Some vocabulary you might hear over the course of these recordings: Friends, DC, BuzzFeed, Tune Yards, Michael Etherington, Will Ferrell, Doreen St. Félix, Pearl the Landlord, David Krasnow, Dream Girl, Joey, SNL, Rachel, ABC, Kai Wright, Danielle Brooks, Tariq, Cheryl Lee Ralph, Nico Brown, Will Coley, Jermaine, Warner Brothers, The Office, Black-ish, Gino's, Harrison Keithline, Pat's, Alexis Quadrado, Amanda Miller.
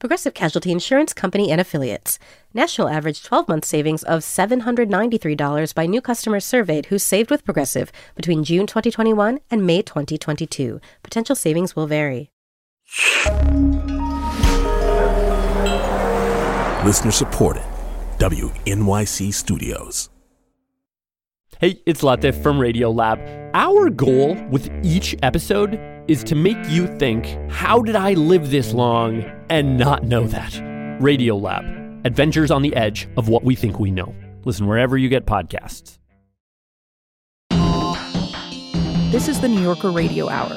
Progressive Casualty Insurance Company and Affiliates. National average 12-month savings of $793 by new customers surveyed who saved with Progressive between June 2021 and May 2022. Potential savings will vary. Listener supported. WNYC Studios. Hey, it's Latif from Radio Lab. Our goal with each episode is to make you think, how did I live this long and not know that? Radiolab, adventures on the edge of what we think we know. Listen wherever you get podcasts. This is the New Yorker Radio Hour,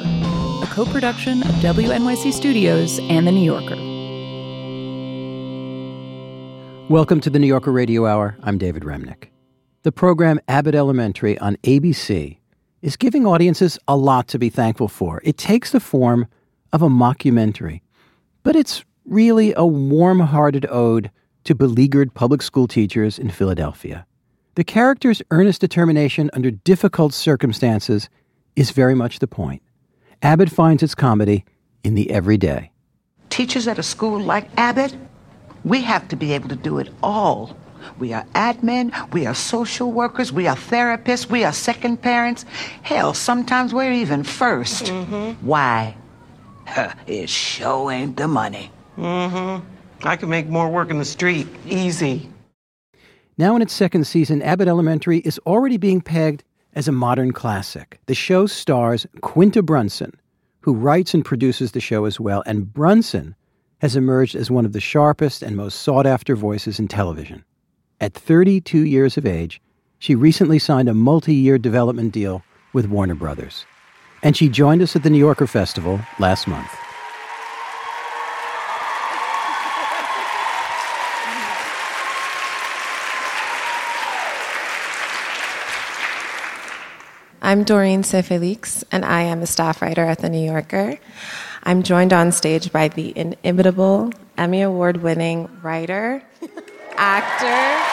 a co-production of WNYC Studios and The New Yorker. Welcome to the New Yorker Radio Hour. I'm David Remnick. The program Abbott Elementary on ABC is giving audiences a lot to be thankful for. It takes the form of a mockumentary, but it's really a warm-hearted ode to beleaguered public school teachers in Philadelphia. The characters' earnest determination under difficult circumstances is very much the point. Abbott finds its comedy in the everyday. Teachers at a school like Abbott, we have to be able to do it all. We are admin, we are social workers, we are therapists, we are second parents. Hell, sometimes we're even first. Mm-hmm. Why? It sure ain't the money. Mm-hmm. I could make more work in the street. Easy. Now in its second season, Abbott Elementary is already being pegged as a modern classic. The show stars Quinta Brunson, who writes and produces the show as well, and Brunson has emerged as one of the sharpest and most sought-after voices in television. At 32 years of age, she recently signed a multi-year development deal with Warner Brothers. And she joined us at the New Yorker Festival last month. I'm Doreen St. Félix, and I am a staff writer at The New Yorker. I'm joined on stage by the inimitable Emmy Award-winning writer, actor,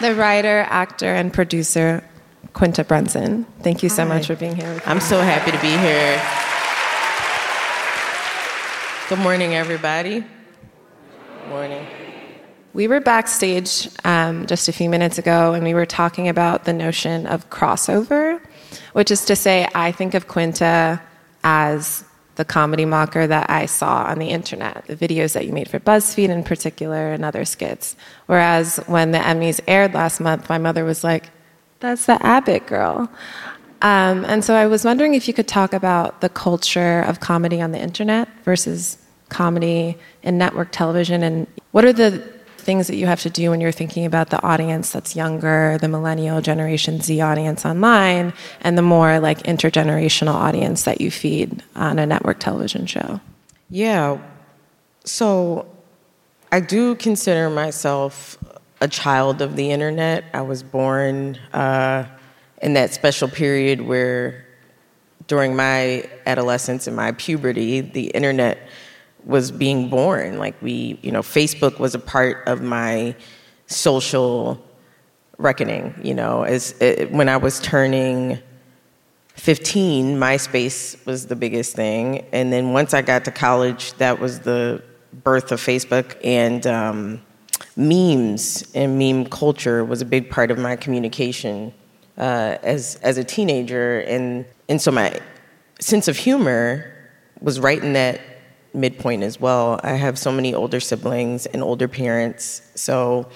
the writer, actor, and producer, Quinta Brunson. Thank you so much for being here with me. I'm so happy to be here. Good morning, everybody. Good morning. We were backstage just a few minutes ago, and we were talking about the notion of crossover, which is to say, I think of Quinta as the comedy mocker that I saw on the internet, the videos that you made for BuzzFeed in particular and other skits. Whereas when the Emmys aired last month, my mother was like, that's the Abbott girl. And so I was wondering if you could talk about the culture of comedy on the internet versus comedy in network television, and what are the things that you have to do when you're thinking about the audience that's younger, the millennial Generation Z audience online, and the more like intergenerational audience that you feed on a network television show? Yeah. So I do consider myself a child of the internet. I was born in that special period where during my adolescence and my puberty, the internet was being born. Like we, Facebook was a part of my social reckoning, when I was turning 15, MySpace was the biggest thing. And then once I got to college, that was the birth of Facebook, and memes and meme culture was a big part of my communication as a teenager. And so my sense of humor was right in that midpoint as well. I have so many older siblings and older parents, so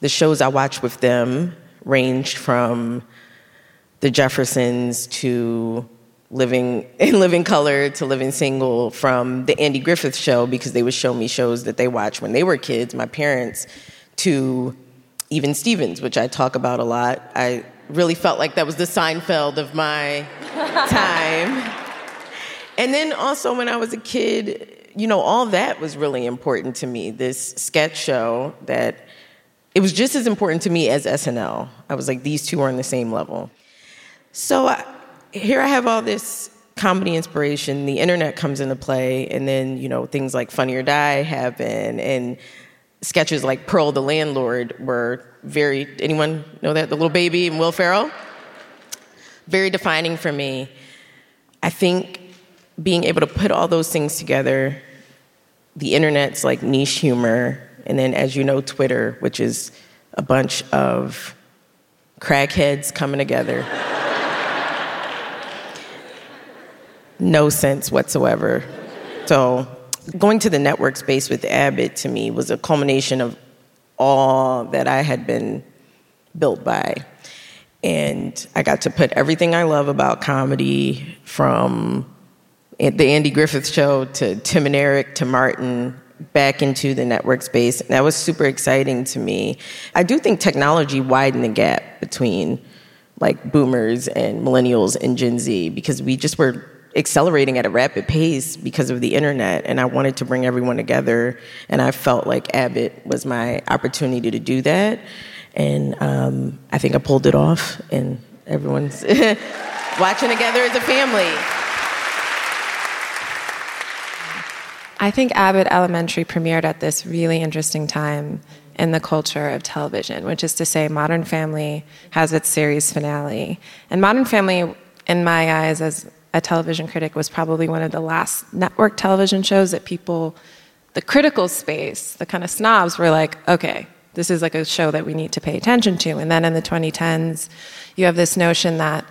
the shows I watched with them ranged from The Jeffersons to Living Color to Living Single, from The Andy Griffith Show, because they would show me shows that they watched when they were kids, my parents, to even Stevens, which I talk about a lot. I really felt like that was the Seinfeld of my time. And then also when I was a kid, you know, all that was really important to me. This sketch show that it was just as important to me as SNL. I was like, these two are on the same level. So here I have all this comedy inspiration. The internet comes into play, and then, you know, things like Funny or Die happen, and sketches like Pearl the Landlord were very, anyone know that? The Little Baby and Will Ferrell? Very defining for me. I think being able to put all those things together, the internet's like niche humor, and then, as you know, Twitter, which is a bunch of crackheads coming together. No sense whatsoever. So going to the network space with Abbott, to me, was a culmination of all that I had been built by. And I got to put everything I love about comedy, from the Andy Griffith Show to Tim and Eric to Martin, back into the network space. And that was super exciting to me. I do think technology widened the gap between like boomers and millennials and Gen Z, because we just were accelerating at a rapid pace because of the internet, and I wanted to bring everyone together, and I felt like Abbott was my opportunity to do that, and I think I pulled it off, and everyone's watching together as a family. I think Abbott Elementary premiered at this really interesting time in the culture of television, which is to say Modern Family has its series finale. And Modern Family, in my eyes as a television critic, was probably one of the last network television shows that people, the critical space, the kind of snobs, were like, okay, this is like a show that we need to pay attention to. And then in the 2010s, you have this notion that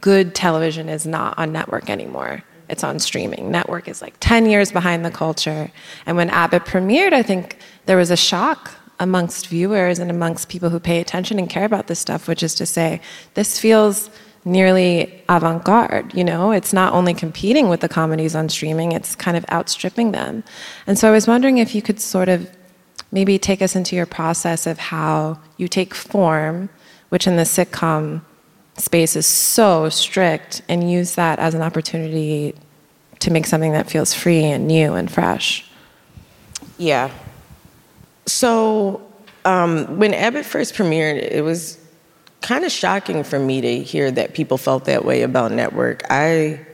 good television is not on network anymore. It's on streaming. Network is like 10 years behind the culture. And when Abbott premiered, I think there was a shock amongst viewers and amongst people who pay attention and care about this stuff, which is to say, this feels nearly avant-garde, you know? It's not only competing with the comedies on streaming, it's kind of outstripping them. And so I was wondering if you could sort of maybe take us into your process of how you take form, which in the sitcom space is so strict, and use that as an opportunity to make something that feels free and new and fresh. Yeah. So when Abbott first premiered, it was kind of shocking for me to hear that people felt that way about network. I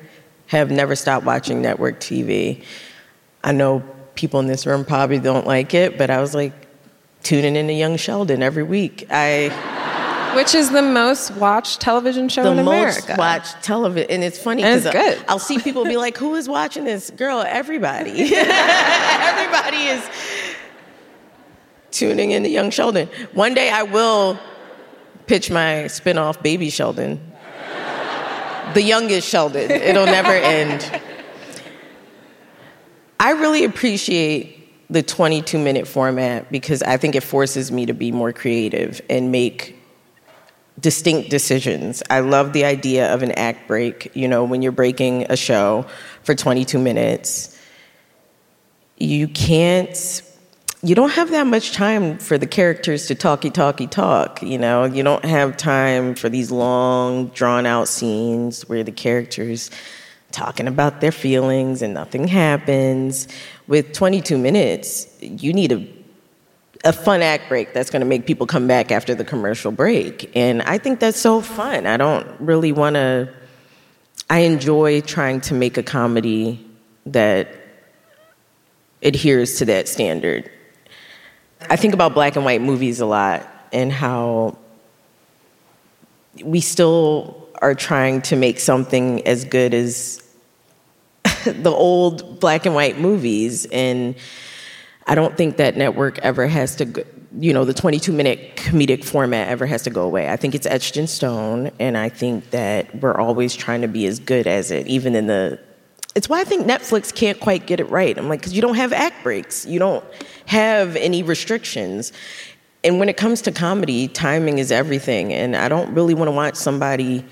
have never stopped watching network TV. I know people in this room probably don't like it, but I was like tuning into Young Sheldon every week. Which is the most watched television show in America. The most watched television. And it's funny because I'll see people be like, who is watching this? Girl, everybody. Everybody is tuning into Young Sheldon. One day I will pitch my spinoff, Baby Sheldon. The youngest Sheldon. It'll never end. I really appreciate the 22-minute format because I think it forces me to be more creative and make distinct decisions. I love the idea of an act break. You know, when you're breaking a show for 22 minutes, you don't have that much time for the characters to talk. You know, you don't have time for these long, drawn-out scenes where the characters talking about their feelings and nothing happens. With 22 minutes, you need a fun act break that's going to make people come back after the commercial break. And I think that's so fun. I don't really want to... I enjoy trying to make a comedy that adheres to that standard. I think about black and white movies a lot and how we still are trying to make something as good as the old black and white movies. And I don't think that network ever has to, you know, the 22-minute comedic format ever has to go away. I think it's etched in stone, and I think that we're always trying to be as good as it, even in the... It's why I think Netflix can't quite get it right. I'm like, because you don't have act breaks. You don't have any restrictions. And when it comes to comedy, timing is everything, and I don't really want to watch somebody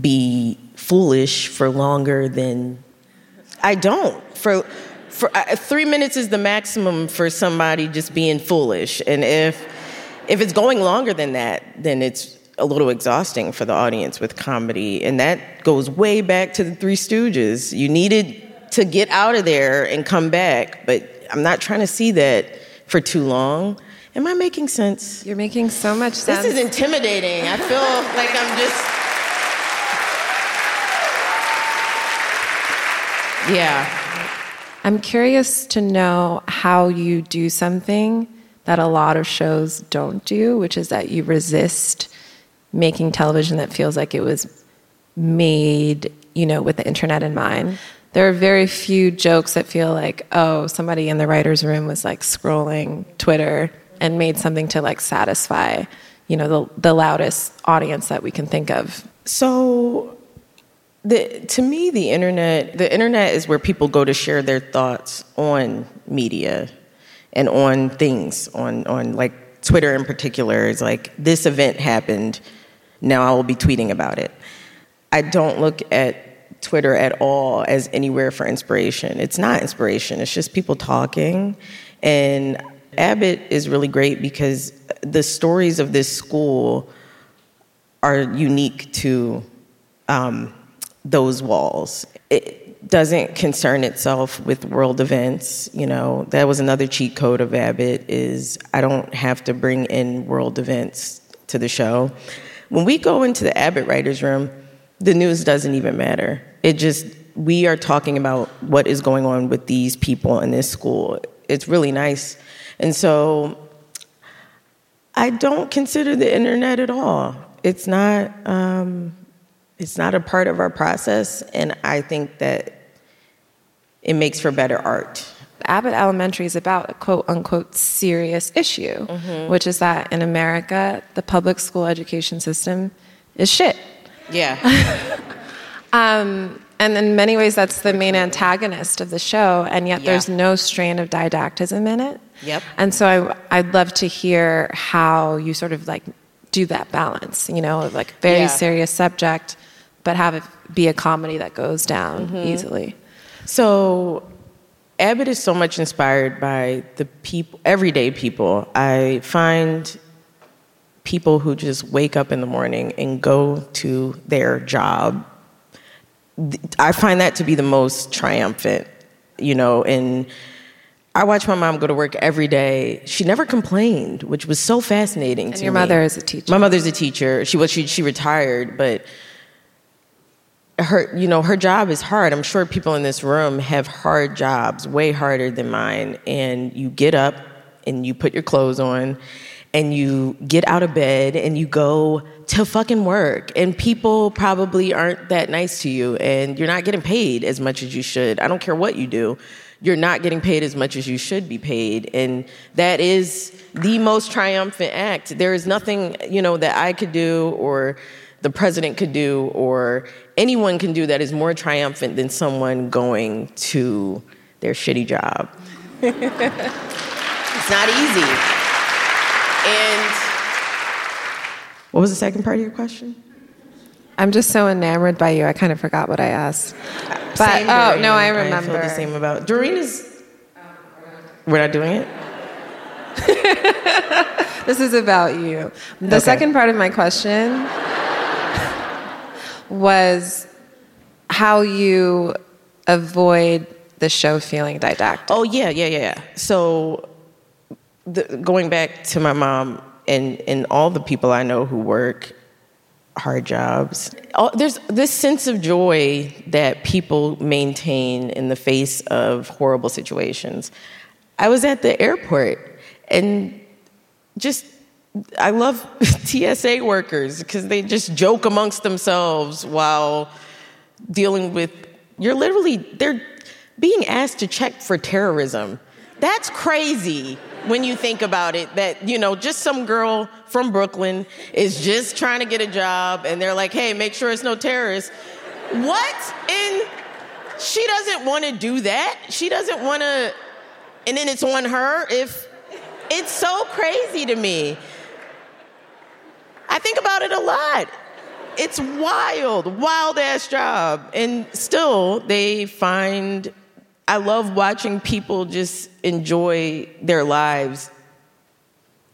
be foolish for longer than... I don't. For 3 minutes is the maximum for somebody just being foolish. And if it's going longer than that, then it's a little exhausting for the audience with comedy. And that goes way back to the Three Stooges. You needed to get out of there and come back. But I'm not trying to see that for too long. Am I making sense? You're making so much sense. This is intimidating. I feel like I'm just... Yeah. I'm curious to know how you do something that a lot of shows don't do, which is that you resist making television that feels like it was made, you know, with the internet in mind. There are very few jokes that feel like, oh, somebody in the writer's room was like scrolling Twitter and made something to like satisfy, you know, the loudest audience that we can think of. So to me, the internet is where people go to share their thoughts on media and on things, on like Twitter in particular. It's like, this event happened, now I will be tweeting about it. I don't look at Twitter at all as anywhere for inspiration. It's not inspiration, it's just people talking. And Abbott is really great because the stories of this school are unique to those walls. It doesn't concern itself with world events. You know, that was another cheat code of Abbott, is I don't have to bring in world events to the show. When we go into the Abbott writers' room, the news doesn't even matter. It just, we are talking about what is going on with these people in this school. It's really nice. And so I don't consider the internet at all. It's not a part of our process, and I think that it makes for better art. Abbott Elementary is about a quote-unquote serious issue, mm-hmm. which is that in America, the public school education system is shit. Yeah. And in many ways, that's the main antagonist of the show, and yet there's no strain of didactism in it. Yep. And so I'd love to hear how you sort of like do that balance, you know, of like very serious subject, but have it be a comedy that goes down easily. So Abbott is so much inspired by the people, everyday people. I find people who just wake up in the morning and go to their job. I find that to be the most triumphant, you know, and I watch my mom go to work every day. She never complained, which was so fascinating to me. And your mother is a teacher. My mother's a teacher. She retired, but her, you know, her job is hard. I'm sure people in this room have hard jobs, way harder than mine. And you get up and you put your clothes on and you get out of bed and you go to fucking work. And people probably aren't that nice to you and you're not getting paid as much as you should. I don't care what you do. You're not getting paid as much as you should be paid. And that is the most triumphant act. There is nothing, you know, that I could do or the president could do or anyone can do that is more triumphant than someone going to their shitty job. It's not easy. And what was the second part of your question? I'm just so enamored by you, I kind of forgot what I asked. But, oh, no, I remember. I feel the same about... Doreen is... We're not doing it? This is about you. The second part of my question was how you avoid the show feeling didactic. Oh, yeah. So going back to my mom and all the people I know who work hard jobs. There's this sense of joy that people maintain in the face of horrible situations. I was at the airport and just, I love TSA workers because they just joke amongst themselves while dealing with, they're being asked to check for terrorism. That's crazy. When you think about it, that, you know, just some girl from Brooklyn is just trying to get a job and they're like, hey, make sure it's no terrorists. What? And she doesn't want to do that. She doesn't want to, and then it's on her if, it's so crazy to me. I think about it a lot. It's wild, wild ass job. And still they find, I love watching people just enjoy their lives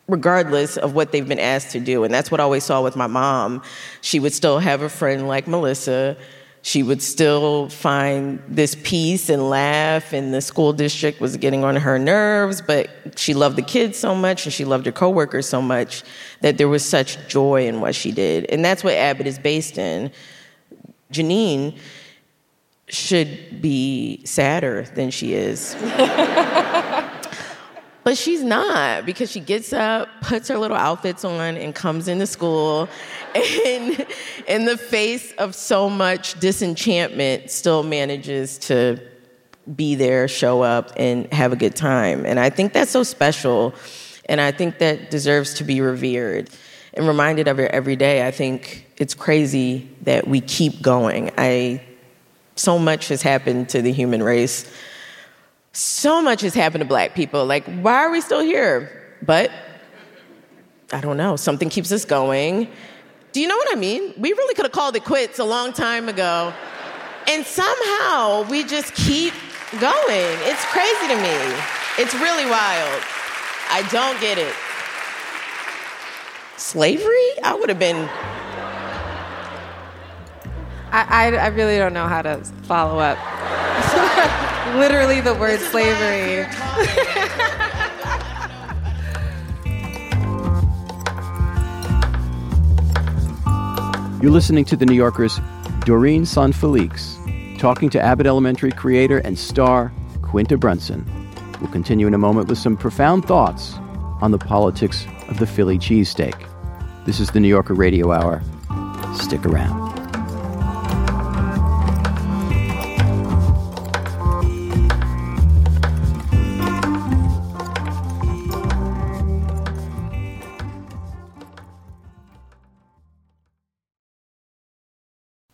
regardless of what they've been asked to do. And that's what I always saw with my mom. She would still have a friend like Melissa she would still find this peace and laugh, and the school district was getting on her nerves, but she loved the kids so much and she loved her coworkers so much that there was such joy in what she did. And that's what Abbott is based in. Janine should be sadder than she is. But she's not, because she gets up, puts her little outfits on, and comes into school. And in the face of so much disenchantment, still manages to be there, show up, and have a good time. And I think that's so special. And I think that deserves to be revered and reminded of it every day. I think it's crazy that we keep going. So much has happened to the human race. So much has happened to Black people. Like, why are we still here? But I don't know. Something keeps us going. Do you know what I mean? We really could have called it quits a long time ago. And somehow we just keep going. It's crazy to me. It's really wild. I don't get it. Slavery? I would have been... I really don't know how to follow up. Literally the word slavery. You're listening to The New Yorker's Doreen St. Félix talking to Abbott Elementary creator and star Quinta Brunson. We'll continue in a moment with some profound thoughts on the politics of the Philly cheesesteak. This is The New Yorker Radio Hour. Stick around.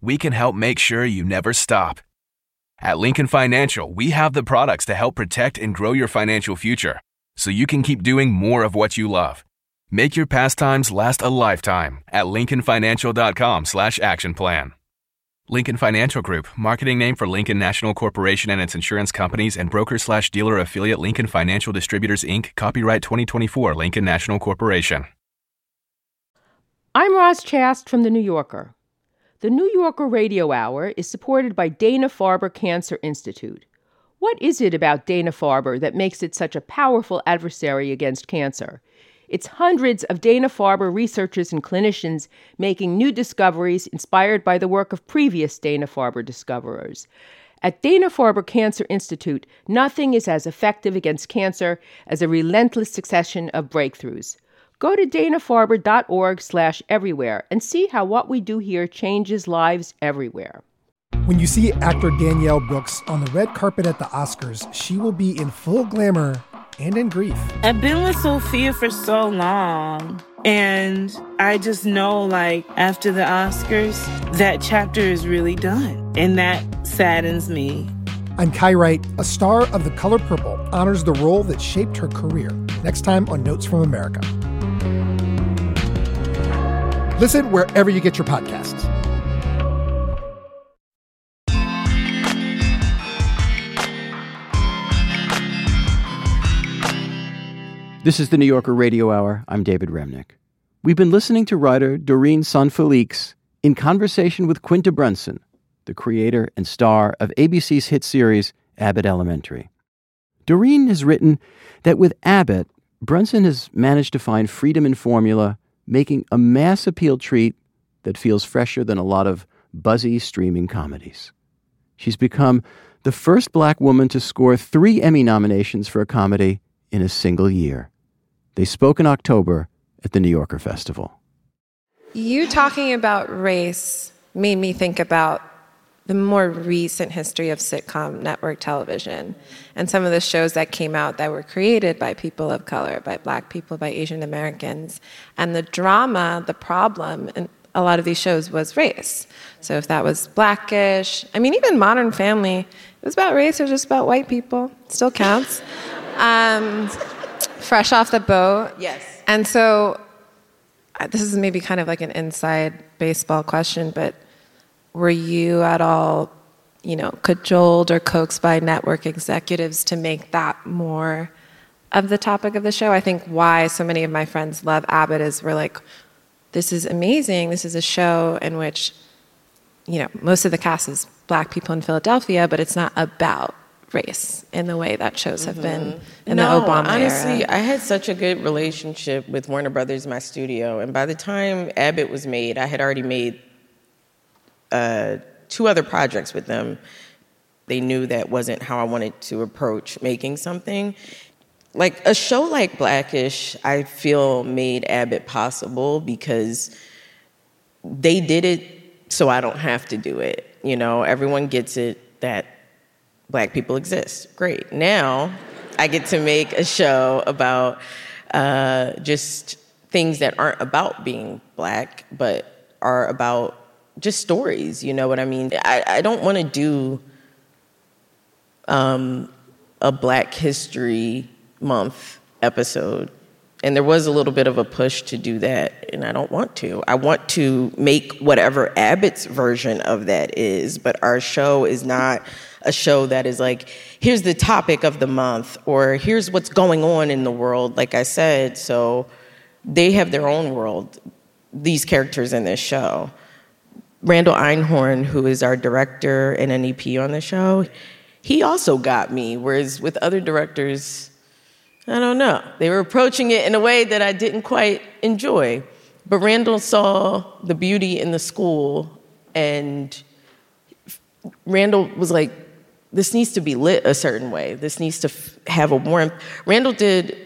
we can help make sure you never stop. At Lincoln Financial, we have the products to help protect and grow your financial future, so you can keep doing more of what you love. Make your pastimes last a lifetime at lincolnfinancial.com/actionplan. Lincoln Financial Group, marketing name for Lincoln National Corporation and its insurance companies and broker/dealer affiliate Lincoln Financial Distributors, Inc., copyright 2024, Lincoln National Corporation. I'm Roz Chast from The New Yorker. The New Yorker Radio Hour is supported by Dana-Farber Cancer Institute. What is it about Dana-Farber that makes it such a powerful adversary against cancer? It's hundreds of Dana-Farber researchers and clinicians making new discoveries inspired by the work of previous Dana-Farber discoverers. At Dana-Farber Cancer Institute, nothing is as effective against cancer as a relentless succession of breakthroughs. Go to danafarber.org/everywhere and see how what we do here changes lives everywhere. When you see actor Danielle Brooks on the red carpet at the Oscars, she will be in full glamour and in grief. I've been with Sophia for so long, and I just know, like, after the Oscars, that chapter is really done, and that saddens me. I'm Kai Wright, a star of The Color Purple, honors the role that shaped her career. Next time on Notes from America. Listen wherever you get your podcasts. This is The New Yorker Radio Hour. I'm David Remnick. We've been listening to writer Doreen St. Félix in conversation with Quinta Brunson, the creator and star of ABC's hit series Abbott Elementary. Doreen has written that with Abbott, Brunson has managed to find freedom in formula, making a mass appeal treat that feels fresher than a lot of buzzy streaming comedies. She's become the first Black woman to score 3 Emmy nominations for a comedy in a single year. They spoke in October at the New Yorker Festival. You talking about race made me think about the more recent history of sitcom network television and some of the shows that came out that were created by people of color, by Black people, by Asian Americans. And the drama, the problem a lot of these shows was race. So if that was Black-ish, I mean, even Modern Family, it was about race or just about white people. It still counts. Fresh Off the Boat. Yes. And so this is maybe kind of like an inside baseball question, but were you at all, you know, cajoled or coaxed by network executives to make that more of the topic of the show? I think why so many of my friends love Abbott is we're like, this is amazing. This is a show in which, you know, most of the cast is Black people in Philadelphia, but it's not about race in the way that shows have been in the Obama honestly, era. Honestly, I had such a good relationship with Warner Brothers, my studio, and by the time Abbott was made, I had already made two other projects with them. They knew that wasn't how I wanted to approach making something. Like, a show like Black-ish, I feel made Abbott possible because they did it so I don't have to do it. You know, everyone gets it that Black people exist. Great. Now I get to make a show about just things that aren't about being Black, but are about just stories, you know what I mean? I don't want to do a Black History Month episode. And there was a little bit of a push to do that, and I don't want to. I want to make whatever Abbott's version of that is, but our show is not a show that is like, here's the topic of the month, or here's what's going on in the world, like I said. So they have their own world, these characters in this show. Randall Einhorn, who is our director and an EP on the show, he also got me, whereas with other directors, I don't know. They were approaching it in a way that I didn't quite enjoy. But Randall saw the beauty in the school, and Randall was like, this needs to be lit a certain way. This needs to have a warmth. Randall did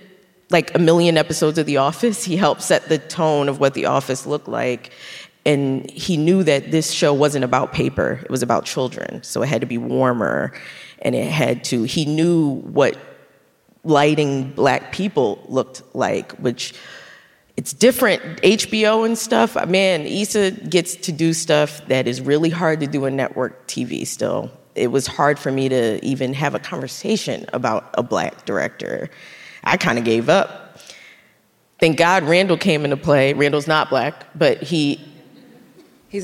like 1 million episodes of The Office. He helped set the tone of what The Office looked like. And he knew that this show wasn't about paper. It was about children. So it had to be warmer. And it had to, he knew what lighting Black people looked like, which it's different. HBO and stuff, man, Issa gets to do stuff that is really hard to do in network TV still. It was hard for me to even have a conversation about a Black director. I kind of gave up. Thank God Randall came into play. Randall's not Black, but he's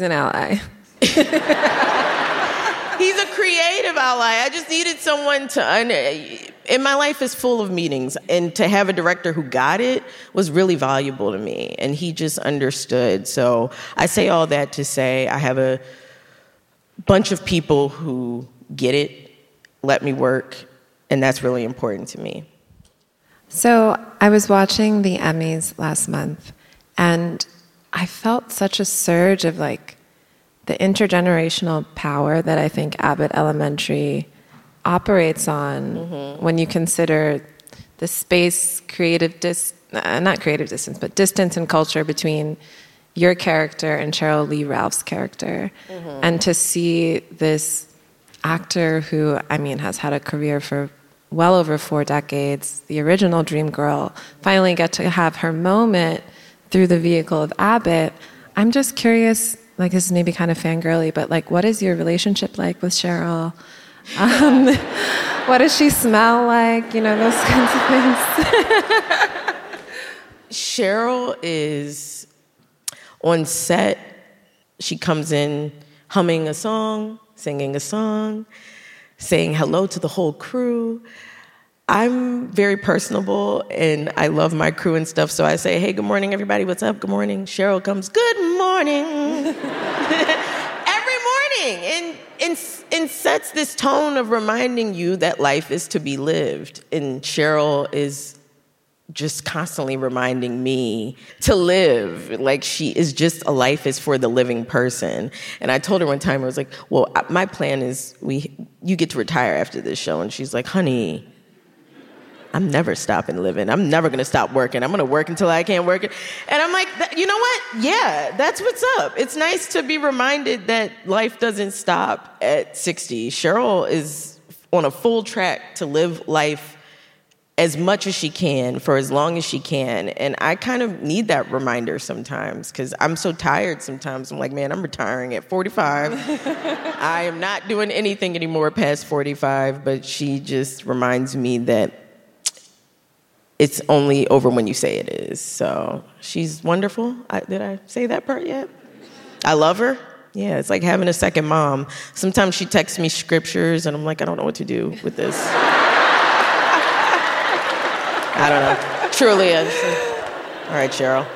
an ally. He's a creative ally. I just needed someone to... And my life is full of meetings. And to have a director who got it was really valuable to me. And he just understood. So I say all that to say I have a bunch of people who get it, let me work, and that's really important to me. So I was watching the Emmys last month, and I felt such a surge of like the intergenerational power that I think Abbott Elementary operates on when you consider the space, distance and culture between your character and Cheryl Lee Ralph's character. And to see this actor who, I mean, has had a career for well over 4 decades, the original Dream Girl, finally get to have her moment through the vehicle of Abbott. I'm just curious, like this is maybe kind of fangirly, but like what is your relationship like with Cheryl? What does she smell like? You know, those kinds of things. Cheryl is on set. She comes in humming a song, singing a song, saying hello to the whole crew. I'm very personable, and I love my crew and stuff, so I say, hey, good morning, everybody, what's up, good morning. Cheryl comes, good morning, every morning, and sets this tone of reminding you that life is to be lived, and Cheryl is just constantly reminding me to live. Like, she is just, a life is for the living person. And I told her one time, I was like, well, my plan is you get to retire after this show, and she's like, honey, I'm never stopping living. I'm never going to stop working. I'm going to work until I can't work it. And I'm like, you know what? Yeah, that's what's up. It's nice to be reminded that life doesn't stop at 60. Cheryl is on a full track to live life as much as she can for as long as she can. And I kind of need that reminder sometimes because I'm so tired sometimes. I'm like, man, I'm retiring at 45. I am not doing anything anymore past 45. But she just reminds me that it's only over when you say it is. So she's wonderful. Did I say that part yet? I love her. Yeah, it's like having a second mom. Sometimes she texts me scriptures and I'm like, I don't know what to do with this. I don't know. Truly is. All right, Cheryl.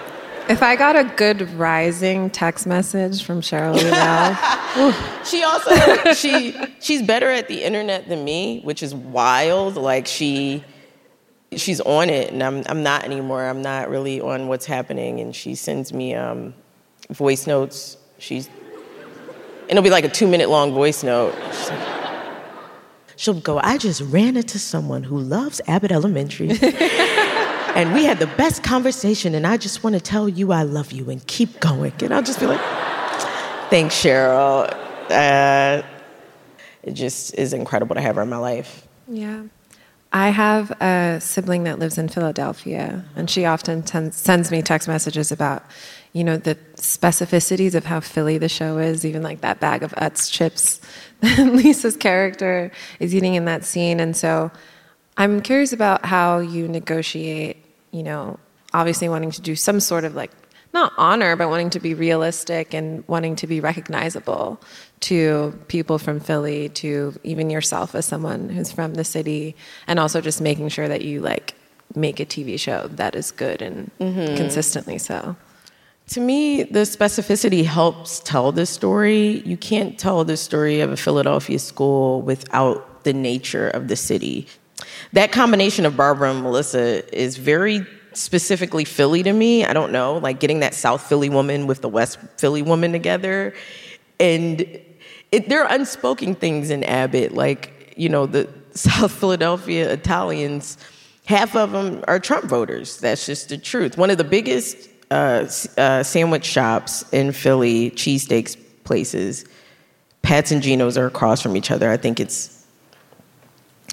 If I got a good rising text message from Cheryl Lee Ralph. She also, she's better at the internet than me, which is wild. Like she's on it and I'm not anymore. I'm not really on what's happening. And she sends me voice notes. And it'll be like a 2-minute long voice note. She'll go, I just ran into someone who loves Abbott Elementary. And we had the best conversation, and I just want to tell you I love you and keep going. And I'll just be like, thanks, Cheryl. It just is incredible to have her in my life. Yeah. I have a sibling that lives in Philadelphia, and she often sends me text messages about, you know, the specificities of how Philly the show is, even like that bag of Utz chips that Lisa's character is eating in that scene. And so I'm curious about how you negotiate, you know, obviously wanting to do some sort of like, not honor, but wanting to be realistic and wanting to be recognizable to people from Philly, to even yourself as someone who's from the city, and also just making sure that you like make a TV show that is good and consistently so. To me, the specificity helps tell the story. You can't tell the story of a Philadelphia school without the nature of the city. That combination of Barbara and Melissa is very specifically Philly to me. I don't know, like getting that South Philly woman with the West Philly woman together. And there are unspoken things in Abbott. Like, you know, the South Philadelphia Italians, half of them are Trump voters. That's just the truth. One of the biggest sandwich shops in Philly, cheesesteaks places. Pat's and Gino's are across from each other. I think it's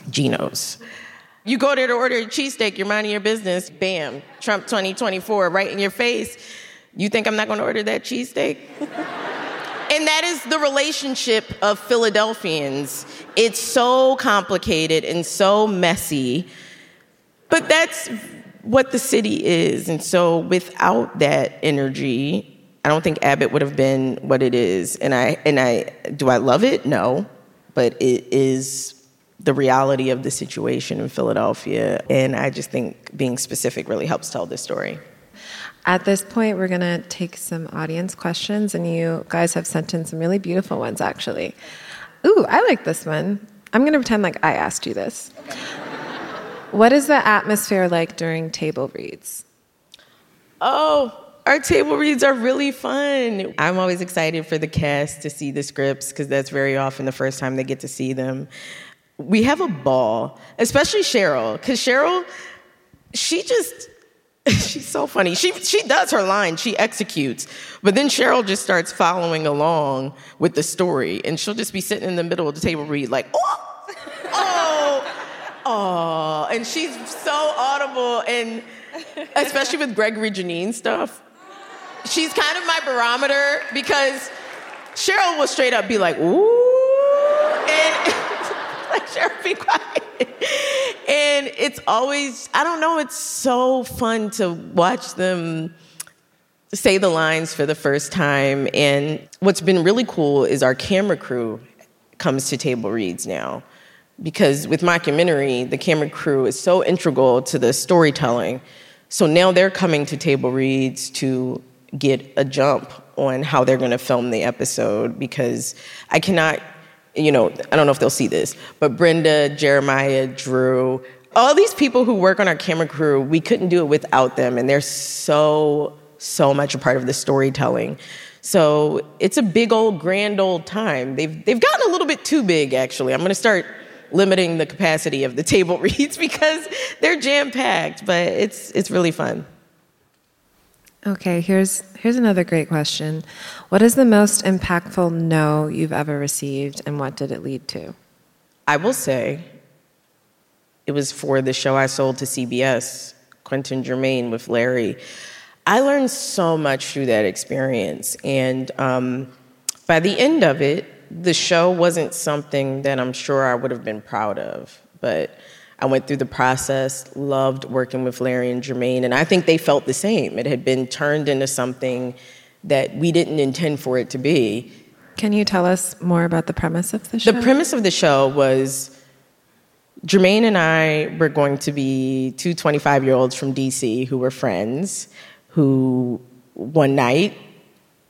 Gino's. You go there to order a cheesesteak, you're minding your business, bam, Trump 2024 right in your face. You think I'm not going to order that cheesesteak? And that is the relationship of Philadelphians. It's so complicated and so messy, but that's what the city is. And so without that energy, I don't think Abbott would have been what it is. And I do I love it? No. But it is the reality of the situation in Philadelphia. And I just think being specific really helps tell this story. At this point, we're going to take some audience questions. And you guys have sent in some really beautiful ones, actually. Ooh, I like this one. I'm going to pretend like I asked you this. Okay. What is the atmosphere like during table reads? Oh, our table reads are really fun. I'm always excited for the cast to see the scripts because that's very often the first time they get to see them. We have a ball, especially Cheryl, because Cheryl, she's so funny. She does her line, she executes, but then Cheryl just starts following along with the story, and she'll just be sitting in the middle of the table read like, oh, and she's so audible, and especially with Gregory Janine stuff, she's kind of my barometer because Cheryl will straight up be like, ooh, and like, Cheryl, be quiet. And it's always, I don't know, it's so fun to watch them say the lines for the first time. And what's been really cool is our camera crew comes to table reads now. Because with mockumentary, the camera crew is so integral to the storytelling. So now they're coming to table reads to get a jump on how they're going to film the episode, because I cannot, you know, I don't know if they'll see this, but Brenda, Jeremiah, Drew, all these people who work on our camera crew, we couldn't do it without them. And they're so much a part of the storytelling. So it's a big old, grand old time. They've gotten a little bit too big, actually. I'm going to start limiting the capacity of the table reads because they're jam-packed, but it's really fun. Okay, here's another great question. What is the most impactful no you've ever received, and what did it lead to? I will say It was for the show I sold to CBS, Quentin Jermaine with Larry. I learned so much through that experience. And by the end of it, the show wasn't something that I'm sure I would have been proud of. But I went through the process, loved working with Larry and Jermaine, and I think they felt the same. It had been turned into something that we didn't intend for it to be. Can you tell us more about the premise of the show? The premise of the show was Jermaine and I were going to be two 25-year-olds from DC who were friends, who one night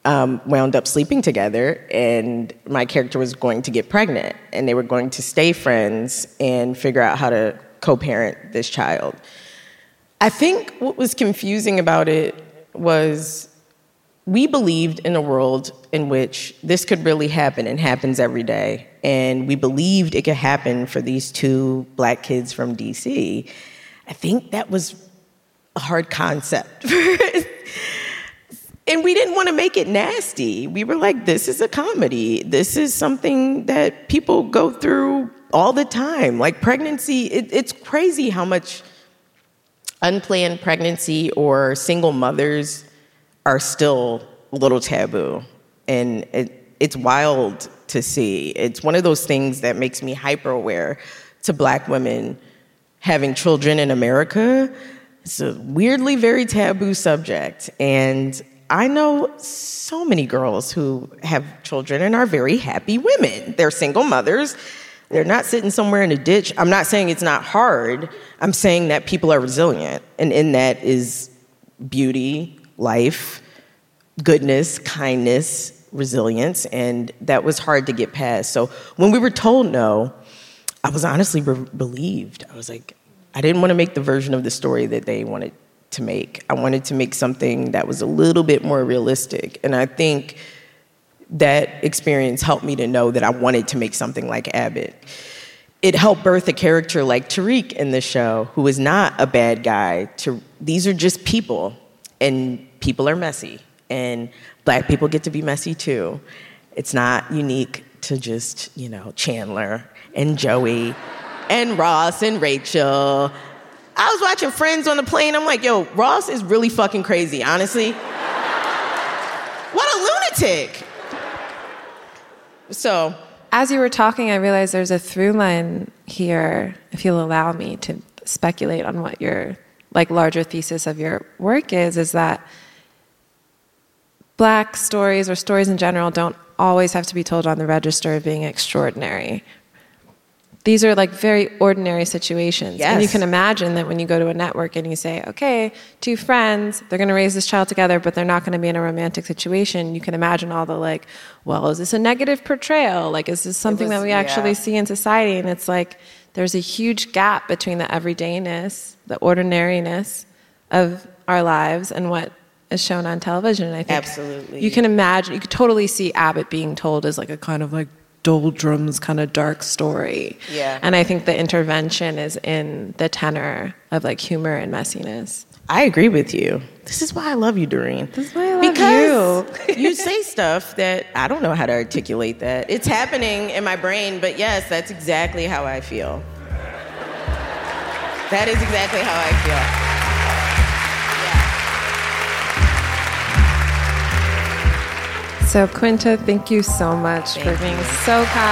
wound up sleeping together, and my character was going to get pregnant, and they were going to stay friends and figure out how to co-parent this child. I think what was confusing about it was we believed in a world in which this could really happen and happens every day, and we believed it could happen for these two Black kids from DC. I think that was a hard concept for us. And we didn't want to make it nasty. We were like, this is a comedy. This is something that people go through all the time. Like pregnancy, it's crazy how much unplanned pregnancy or single mothers are still a little taboo. And it's wild to see. It's one of those things that makes me hyper aware to Black women having children in America. It's a weirdly very taboo subject. And I know so many girls who have children and are very happy women. They're single mothers. They're not sitting somewhere in a ditch. I'm not saying it's not hard. I'm saying that people are resilient. And in that is beauty, life, goodness, kindness, resilience. And that was hard to get past. So when we were told no, I was honestly relieved. I was like, I didn't want to make the version of the story that they wanted to make. I wanted to make something that was a little bit more realistic. And I think that experience helped me to know that I wanted to make something like Abbott. It helped birth a character like Tariq in the show, who is not a bad guy. These are just people, and people are messy. And Black people get to be messy too. It's not unique to just, Chandler and Joey and Ross and Rachel. I was watching Friends on the plane. I'm like, yo, Ross is really fucking crazy, honestly. What a lunatic. So. As you were talking, I realized there's a through line here, if you'll allow me to speculate on what your larger thesis of your work is that Black stories or stories in general don't always have to be told on the register of being extraordinary. These are very ordinary situations. Yes. And you can imagine that when you go to a network and you say, okay, two friends, they're going to raise this child together, but they're not going to be in a romantic situation. You can imagine all the well, is this a negative portrayal? Is this something that we actually see in society? And it's there's a huge gap between the everydayness, the ordinariness of our lives and what is shown on television. And I think absolutely. You can imagine, you could totally see Abbott being told as a kind of doldrums kind of dark story. Yeah. And I think the intervention is in the tenor of humor and messiness. I agree with you. This is why I love you, Doreen. This is why I love you. You say stuff that I don't know how to articulate that. It's happening in my brain, but yes, that's exactly how I feel. That is exactly how I feel. So, Quinta, thank you so much for being so kind.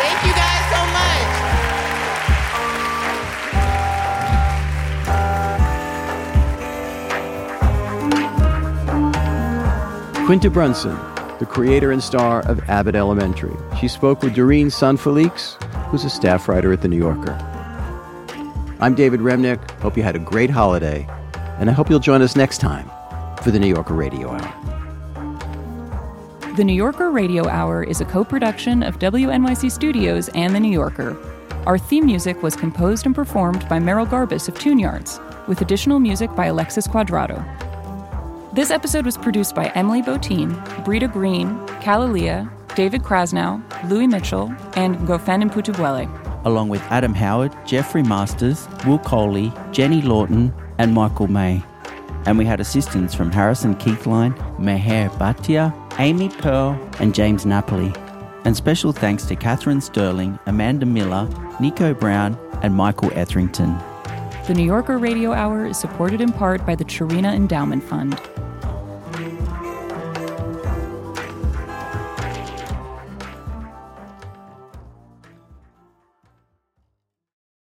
Thank you guys so much. Quinta Brunson, the creator and star of Abbott Elementary. She spoke with Doreen St. Félix, who's a staff writer at The New Yorker. I'm David Remnick. Hope you had a great holiday, and I hope you'll join us next time for The New Yorker Radio Hour. The New Yorker Radio Hour is a co-production of WNYC Studios and The New Yorker. Our theme music was composed and performed by Merrill Garbus of Tune Yards, with additional music by Alexis Quadrado. This episode was produced by Emily Botine, Brita Green, Kalalia, David Krasnow, Louis Mitchell, and Gofen Mputubuele, along with Adam Howard, Jeffrey Masters, Will Coley, Jenny Lawton, and Michael May. And we had assistance from Harrison Keithline, Meher Bhatia, Amy Pearl, and James Napoli. And special thanks to Catherine Sterling, Amanda Miller, Nico Brown, and Michael Etherington. The New Yorker Radio Hour is supported in part by the Chirina Endowment Fund.